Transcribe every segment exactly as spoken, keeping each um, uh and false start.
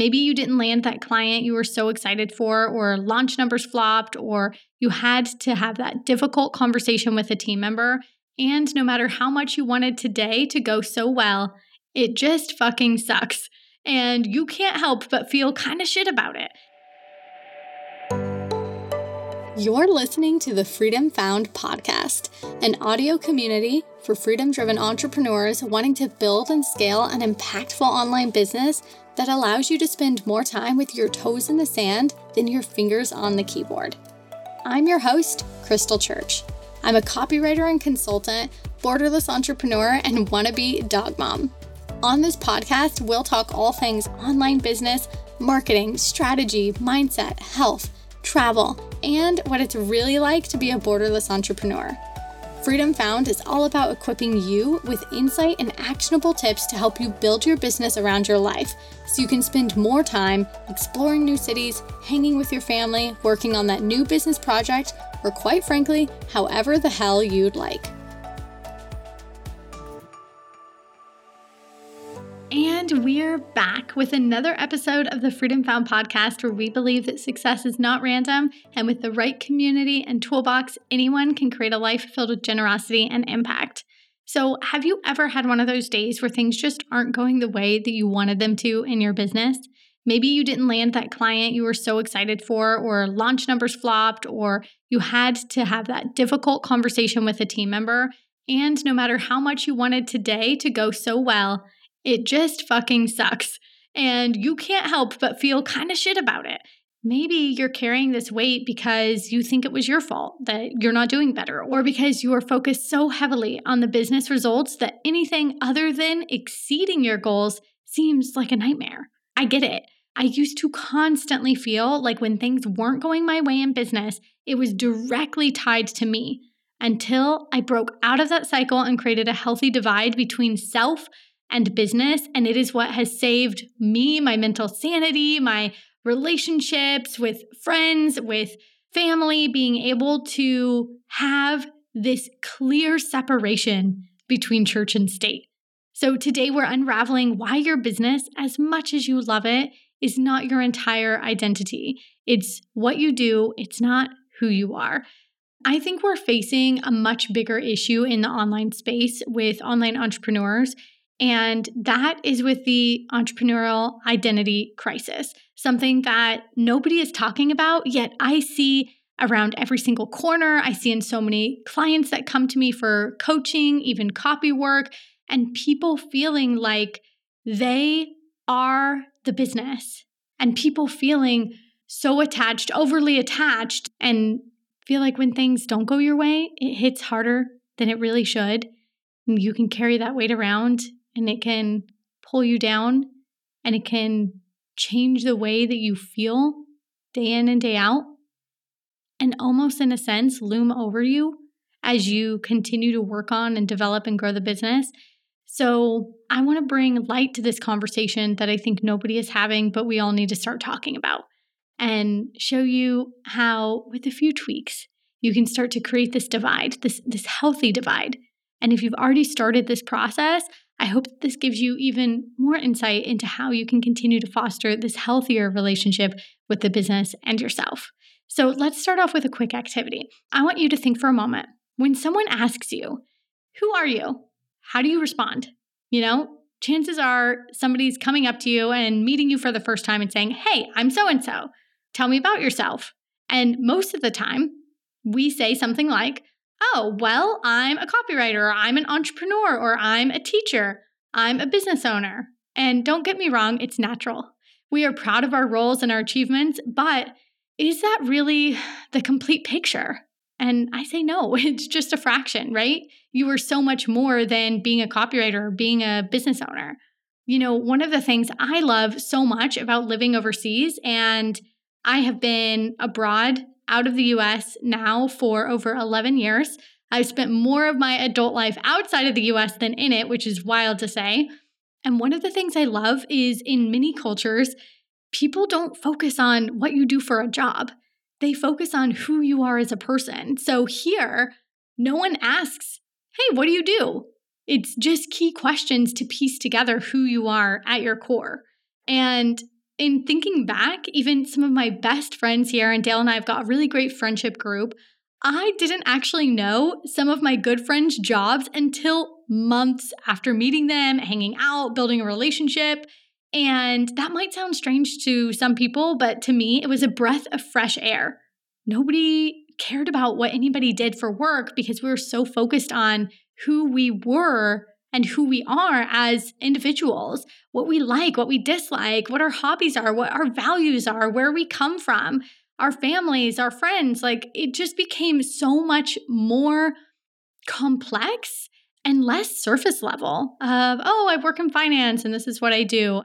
Maybe you didn't land that client you were so excited for, or launch numbers flopped, or you had to have that difficult conversation with a team member. And no matter how much you wanted today to go so well, it just fucking sucks. And you can't help but feel kind of shit about it. You're listening to the Freedom Found Podcast, an audio community for freedom-driven entrepreneurs wanting to build and scale an impactful online business that allows you to spend more time with your toes in the sand than your fingers on the keyboard. I'm your host, Krystle Church. I'm a copywriter and consultant, borderless entrepreneur, and wannabe dog mom. On this podcast, we'll talk all things online business, marketing, strategy, mindset, health, travel, and what it's really like to be a borderless entrepreneur. Freedom Found is all about equipping you with insight and actionable tips to help you build your business around your life so you can spend more time exploring new cities, hanging with your family, working on that new business project, or quite frankly, however the hell you'd like. And we're back with another episode of the Freedom Found Podcast, where we believe that success is not random, and with the right community and toolbox, anyone can create a life filled with generosity and impact. So have you ever had one of those days where things just aren't going the way that you wanted them to in your business? Maybe you didn't land that client you were so excited for, or launch numbers flopped, or you had to have that difficult conversation with a team member. And no matter how much you wanted today to go so well, it just fucking sucks, and you can't help but feel kind of shit about it. Maybe you're carrying this weight because you think it was your fault that you're not doing better, or because you are focused so heavily on the business results that anything other than exceeding your goals seems like a nightmare. I get it. I used to constantly feel like when things weren't going my way in business, it was directly tied to me, until I broke out of that cycle and created a healthy divide between self and business, and it is what has saved me, my mental sanity, my relationships with friends, with family, being able to have this clear separation between church and state. So today we're unraveling why your business, as much as you love it, is not your entire identity. It's what you do, it's not who you are. I think we're facing a much bigger issue in the online space with online entrepreneurs, and that is with the entrepreneurial identity crisis, something that nobody is talking about, yet I see around every single corner. I see in so many clients that come to me for coaching, even copy work, and people feeling like they are the business, and people feeling so attached, overly attached, and feel like when things don't go your way, it hits harder than it really should. And you can carry that weight around, and it can pull you down, and it can change the way that you feel day in and day out, and almost in a sense loom over you as you continue to work on and develop and grow the business. So I want to bring light to this conversation that I think nobody is having, but we all need to start talking about, and show you how with a few tweaks, you can start to create this divide, this, this healthy divide. And if you've already started this process, I hope that this gives you even more insight into how you can continue to foster this healthier relationship with the business and yourself. So let's start off with a quick activity. I want you to think for a moment. When someone asks you, who are you? How do you respond? You know, chances are somebody's coming up to you and meeting you for the first time and saying, hey, I'm so-and-so. Tell me about yourself. And most of the time, we say something like, oh, well, I'm a copywriter, or I'm an entrepreneur, or I'm a teacher, I'm a business owner. And don't get me wrong, it's natural. We are proud of our roles and our achievements, but is that really the complete picture? And I say no, it's just a fraction, right? You are so much more than being a copywriter or being a business owner. You know, one of the things I love so much about living overseas, and I have been abroad out of the U S now for over eleven years. I've spent more of my adult life outside of the U S than in it, which is wild to say. And one of the things I love is in many cultures, people don't focus on what you do for a job. They focus on who you are as a person. So here, no one asks, hey, what do you do? It's just key questions to piece together who you are at your core. And in thinking back, even some of my best friends here, and Dale and I have got a really great friendship group, I didn't actually know some of my good friends' jobs until months after meeting them, hanging out, building a relationship. And that might sound strange to some people, but to me, it was a breath of fresh air. Nobody cared about what anybody did for work because we were so focused on who we were and who we are as individuals, what we like, what we dislike, what our hobbies are, what our values are, where we come from, our families, our friends. Like, it just became so much more complex and less surface level of, oh, I work in finance and this is what I do.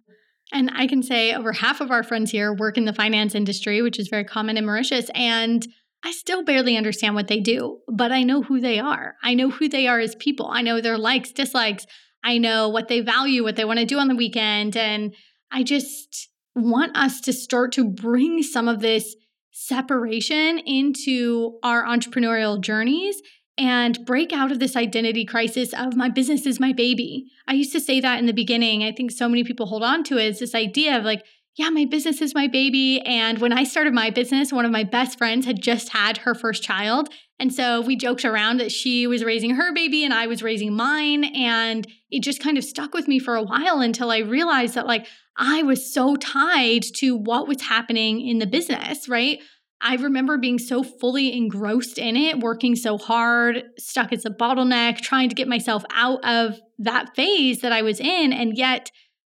And I can say over half of our friends here work in the finance industry, which is very common in Mauritius. And I still barely understand what they do, but I know who they are. I know who they are as people. I know their likes, dislikes. I know what they value, what they want to do on the weekend. And I just want us to start to bring some of this separation into our entrepreneurial journeys and break out of this identity crisis of my business is my baby. I used to say that in the beginning. I think so many people hold on to it. It's this idea of like, yeah, my business is my baby. And when I started my business, one of my best friends had just had her first child. And so we joked around that she was raising her baby and I was raising mine. And it just kind of stuck with me for a while until I realized that like I was so tied to what was happening in the business, right? I remember being so fully engrossed in it, working so hard, stuck as a bottleneck, trying to get myself out of that phase that I was in. And yet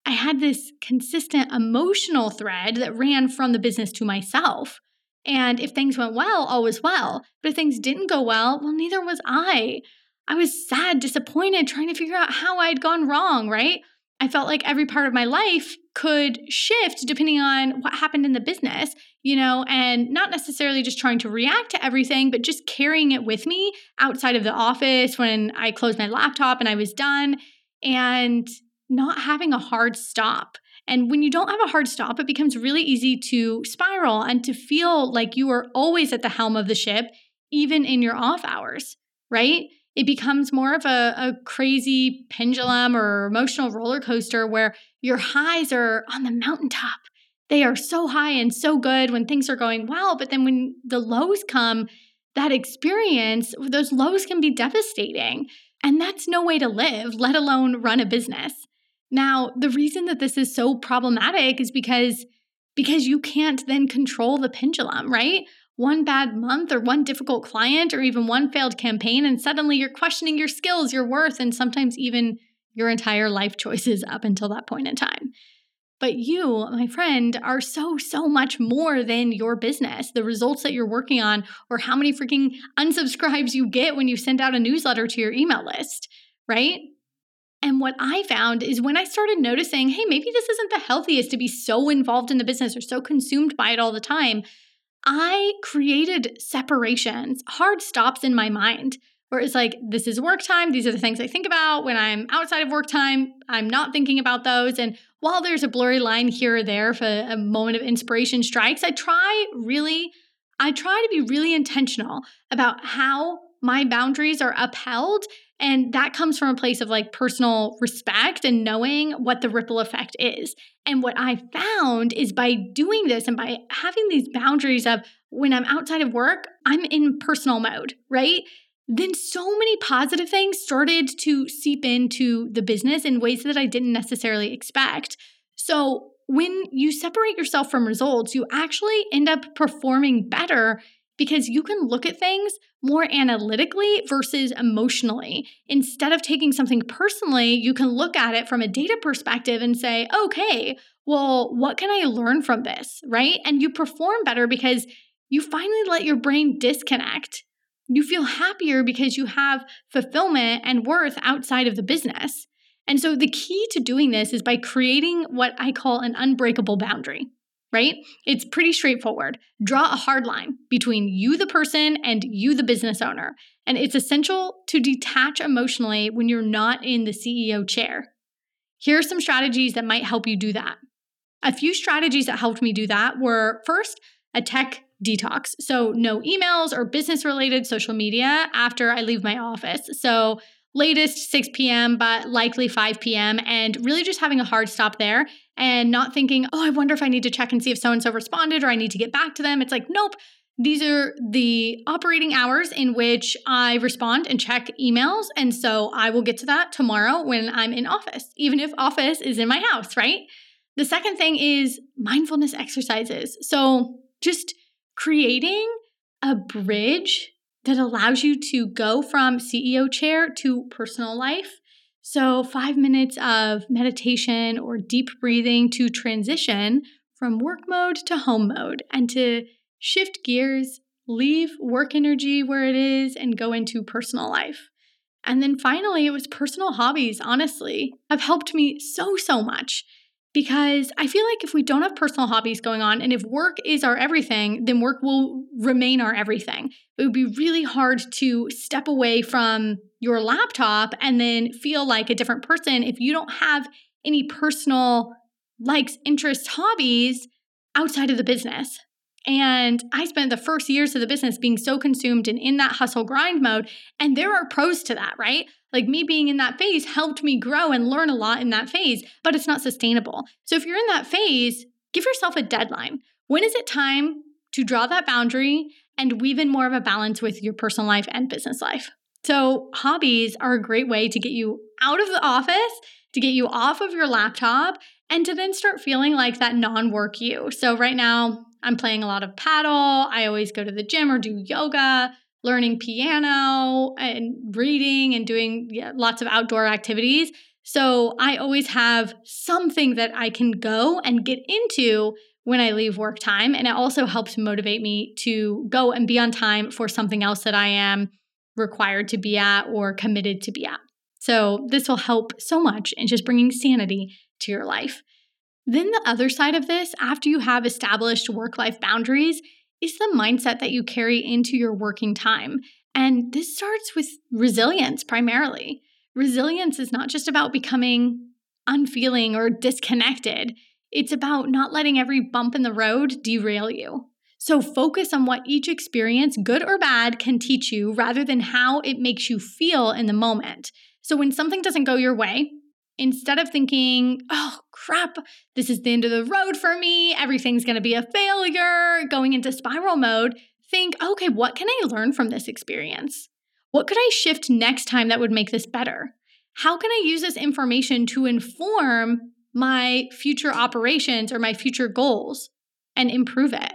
I had this consistent emotional thread that ran from the business to myself. And if things went well, all was well. But if things didn't go well, well, neither was I. I was sad, disappointed, trying to figure out how I'd gone wrong, right? I felt like every part of my life could shift depending on what happened in the business, you know, and not necessarily just trying to react to everything, but just carrying it with me outside of the office when I closed my laptop and I was done and not having a hard stop. And when you don't have a hard stop, it becomes really easy to spiral and to feel like you are always at the helm of the ship, even in your off hours, right? It becomes more of a, a crazy pendulum or emotional roller coaster where your highs are on the mountaintop. They are so high and so good when things are going well. But then when the lows come, that experience, those lows can be devastating. And that's no way to live, let alone run a business. Now, the reason that this is so problematic is because, because you can't then control the pendulum, right? One bad month or one difficult client or even one failed campaign, and suddenly you're questioning your skills, your worth, and sometimes even your entire life choices up until that point in time. But you, my friend, are so, so much more than your business, the results that you're working on, or how many freaking unsubscribes you get when you send out a newsletter to your email list, right? And what I found is when I started noticing, hey, maybe this isn't the healthiest to be so involved in the business or so consumed by it all the time, I created separations, hard stops in my mind, where it's like, this is work time. These are the things I think about. When I'm outside of work time, I'm not thinking about those. And while there's a blurry line here or there for a moment of inspiration strikes, I try really, I try to be really intentional about how my boundaries are upheld. And that comes from a place of like personal respect and knowing what the ripple effect is. And what I found is by doing this and by having these boundaries of when I'm outside of work, I'm in personal mode, right? Then so many positive things started to seep into the business in ways that I didn't necessarily expect. So when you separate yourself from results, you actually end up performing better because you can look at things more analytically versus emotionally. Instead of taking something personally, you can look at it from a data perspective and say, okay, well, what can I learn from this, right? And you perform better because you finally let your brain disconnect. You feel happier because you have fulfillment and worth outside of the business. And so the key to doing this is by creating what I call an unbreakable boundary. Right? It's pretty straightforward. Draw a hard line between you, the person, and you, the business owner. And it's essential to detach emotionally when you're not in the C E O chair. Here are some strategies that might help you do that. A few strategies that helped me do that were, first, a tech detox. So no emails or business-related social media after I leave my office. So latest six p.m., but likely five p.m. and really just having a hard stop there and not thinking, oh, I wonder if I need to check and see if so-and-so responded or I need to get back to them. It's like, nope, these are the operating hours in which I respond and check emails. And so I will get to that tomorrow when I'm in office, even if office is in my house, right? The second thing is mindfulness exercises. So just creating a bridge that allows you to go from C E O chair to personal life. So five minutes of meditation or deep breathing to transition from work mode to home mode and to shift gears, leave work energy where it is and go into personal life. And then finally, it was personal hobbies, honestly, have helped me so, so much. Because I feel like if we don't have personal hobbies going on and if work is our everything, then work will remain our everything. It would be really hard to step away from your laptop and then feel like a different person if you don't have any personal likes, interests, hobbies outside of the business. And I spent the first years of the business being so consumed and in that hustle grind mode. And there are pros to that, right? Like me being in that phase helped me grow and learn a lot in that phase, but it's not sustainable. So if you're in that phase, give yourself a deadline. When is it time to draw that boundary and weave in more of a balance with your personal life and business life? So hobbies are a great way to get you out of the office, to get you off of your laptop, and to then start feeling like that non-work you. So right now I'm playing a lot of paddle. I always go to the gym or do yoga, learning piano and reading and doing yeah, lots of outdoor activities. So I always have something that I can go and get into when I leave work time. And it also helps motivate me to go and be on time for something else that I am required to be at or committed to be at. So this will help so much in just bringing sanity to your life. Then the other side of this, after you have established work-life boundaries, is the mindset that you carry into your working time. And this starts with resilience primarily. Resilience is not just about becoming unfeeling or disconnected. It's about not letting every bump in the road derail you. So focus on what each experience, good or bad, can teach you rather than how it makes you feel in the moment. So when something doesn't go your way, instead of thinking, oh crap, this is the end of the road for me, everything's going to be a failure, going into spiral mode, think, okay, what can I learn from this experience? What could I shift next time that would make this better? How can I use this information to inform my future operations or my future goals and improve it?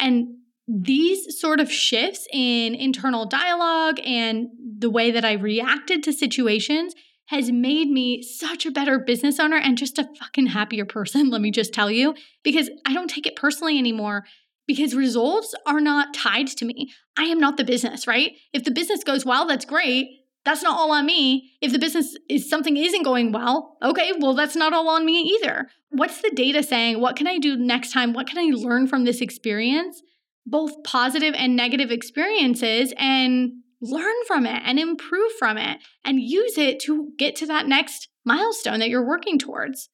And these sort of shifts in internal dialogue and the way that I reacted to situations has made me such a better business owner and just a fucking happier person, let me just tell you, because I don't take it personally anymore because results are not tied to me. I am not the business, right? If the business goes well, that's great. That's not all on me. If the business is something isn't going well, okay, well, that's not all on me either. What's the data saying? What can I do next time? What can I learn from this experience? Both positive and negative experiences, and learn from it and improve from it and use it to get to that next milestone that you're working towards,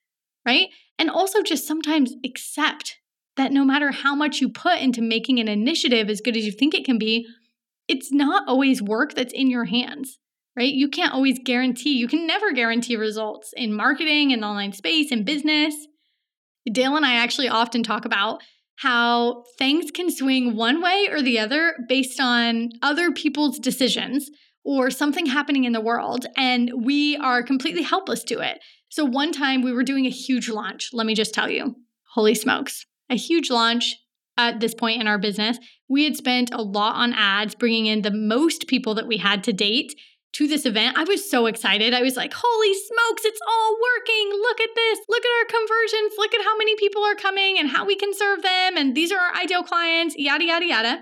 right? And also just sometimes accept that no matter how much you put into making an initiative as good as you think it can be, it's not always work that's in your hands, right? You can't always guarantee, you can never guarantee results in marketing and online space and business. Dale and I actually often talk about how things can swing one way or the other based on other people's decisions or something happening in the world, and we are completely helpless to it. So one time we were doing a huge launch, let me just tell you, holy smokes, a huge launch at this point in our business. We had spent a lot on ads, bringing in the most people that we had to date to this event. I was so excited. I was like, holy smokes, it's all working. Look at this. Look at our conversions. Look at how many people are coming and how we can serve them. And these are our ideal clients, yada, yada, yada.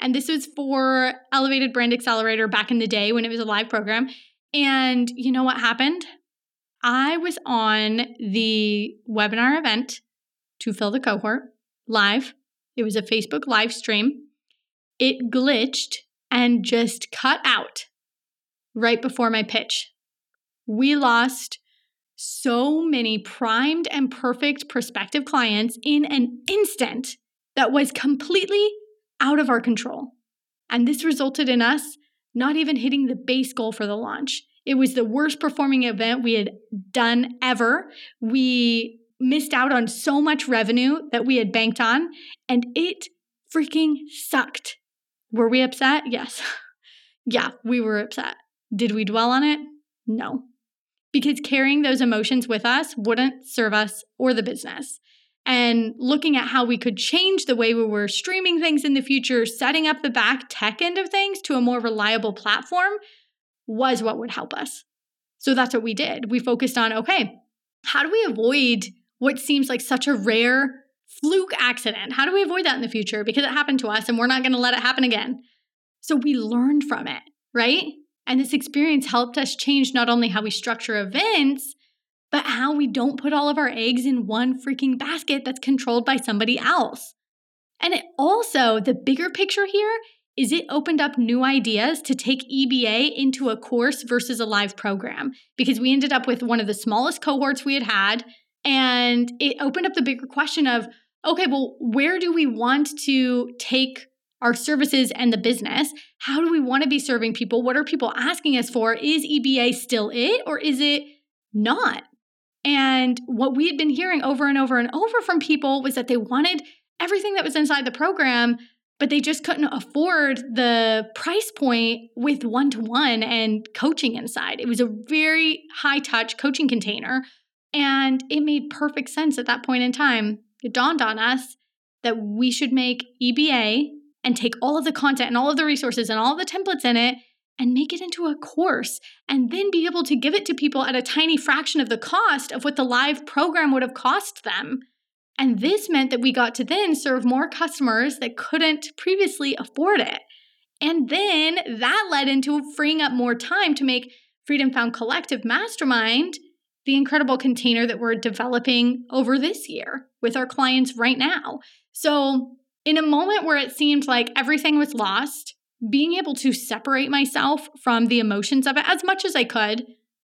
And this was for Elevated Brand Accelerator back in the day when it was a live program. And you know what happened? I was on the webinar event to fill the cohort live. It was a Facebook live stream. It glitched and just cut out right before my pitch. We lost so many primed and perfect prospective clients in an instant that was completely out of our control. And this resulted in us not even hitting the base goal for the launch. It was the worst performing event we had done ever. We missed out on so much revenue that we had banked on, and it freaking sucked. Were we upset? Yes. Yeah, we were upset. Did we dwell on it? No. Because carrying those emotions with us wouldn't serve us or the business. And looking at how we could change the way we were streaming things in the future, setting up the back tech end of things to a more reliable platform was what would help us. So that's what we did. We focused on, okay, how do we avoid what seems like such a rare fluke accident? How do we avoid that in the future? Because it happened to us and we're not going to let it happen again. So we learned from it, right? And this experience helped us change not only how we structure events, but how we don't put all of our eggs in one freaking basket that's controlled by somebody else. And it also, the bigger picture here is it opened up new ideas to take E B A into a course versus a live program, because we ended up with one of the smallest cohorts we had had. And it opened up the bigger question of, okay, well, where do we want to take our services and the business? How do we want to be serving people? What are people asking us for? Is E B A still it or is it not? And what we had been hearing over and over and over from people was that they wanted everything that was inside the program, but they just couldn't afford the price point with one-to-one and coaching inside. It was a very high-touch coaching container, and it made perfect sense at that point in time. It dawned on us that we should make E B A and take all of the content and all of the resources and all the templates in it and make it into a course, and then be able to give it to people at a tiny fraction of the cost of what the live program would have cost them. And this meant that we got to then serve more customers that couldn't previously afford it. And then that led into freeing up more time to make Freedom Found Collective Mastermind the incredible container that we're developing over this year with our clients right now. So in a moment where it seemed like everything was lost, being able to separate myself from the emotions of it as much as I could,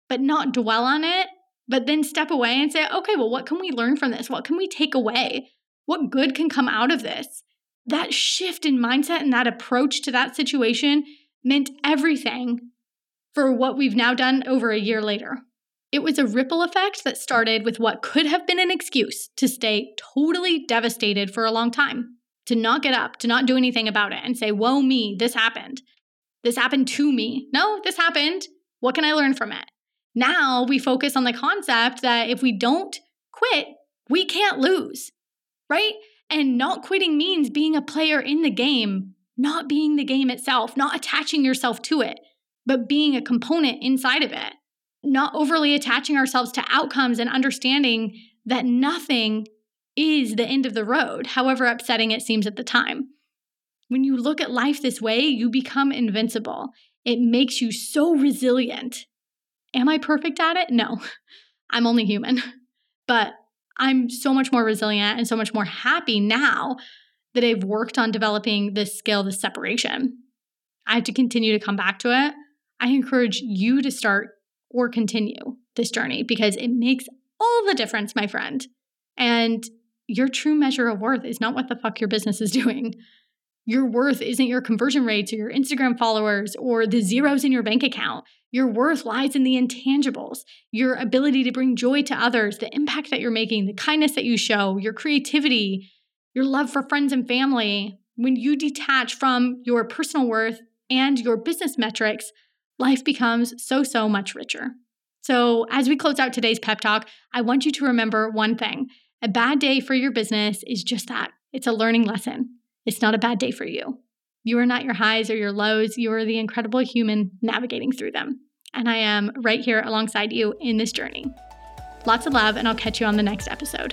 but not dwell on it, but then step away and say, okay, well, what can we learn from this? What can we take away? What good can come out of this? That shift in mindset and that approach to that situation meant everything for what we've now done over a year later. It was a ripple effect that started with what could have been an excuse to stay totally devastated for a long time, to not get up, to not do anything about it and say, woe me, this happened. This happened to me. No, this happened. What can I learn from it? Now we focus on the concept that if we don't quit, we can't lose, right? And not quitting means being a player in the game, not being the game itself, not attaching yourself to it, but being a component inside of it, not overly attaching ourselves to outcomes and understanding that nothing is the end of the road, however upsetting it seems at the time. When you look at life this way, you become invincible. It makes you so resilient. Am I perfect at it? No, I'm only human, but I'm so much more resilient and so much more happy now that I've worked on developing this skill, this separation. I have to continue to come back to it. I encourage you to start or continue this journey because it makes all the difference, my friend. And your true measure of worth is not what the fuck your business is doing. Your worth isn't your conversion rates or your Instagram followers or the zeros in your bank account. Your worth lies in the intangibles, your ability to bring joy to others, the impact that you're making, the kindness that you show, your creativity, your love for friends and family. When you detach from your personal worth and your business metrics, life becomes so, so much richer. So as we close out today's pep talk, I want you to remember one thing. A bad day for your business is just that. It's a learning lesson. It's not a bad day for you. You are not your highs or your lows. You are the incredible human navigating through them. And I am right here alongside you in this journey. Lots of love, and I'll catch you on the next episode.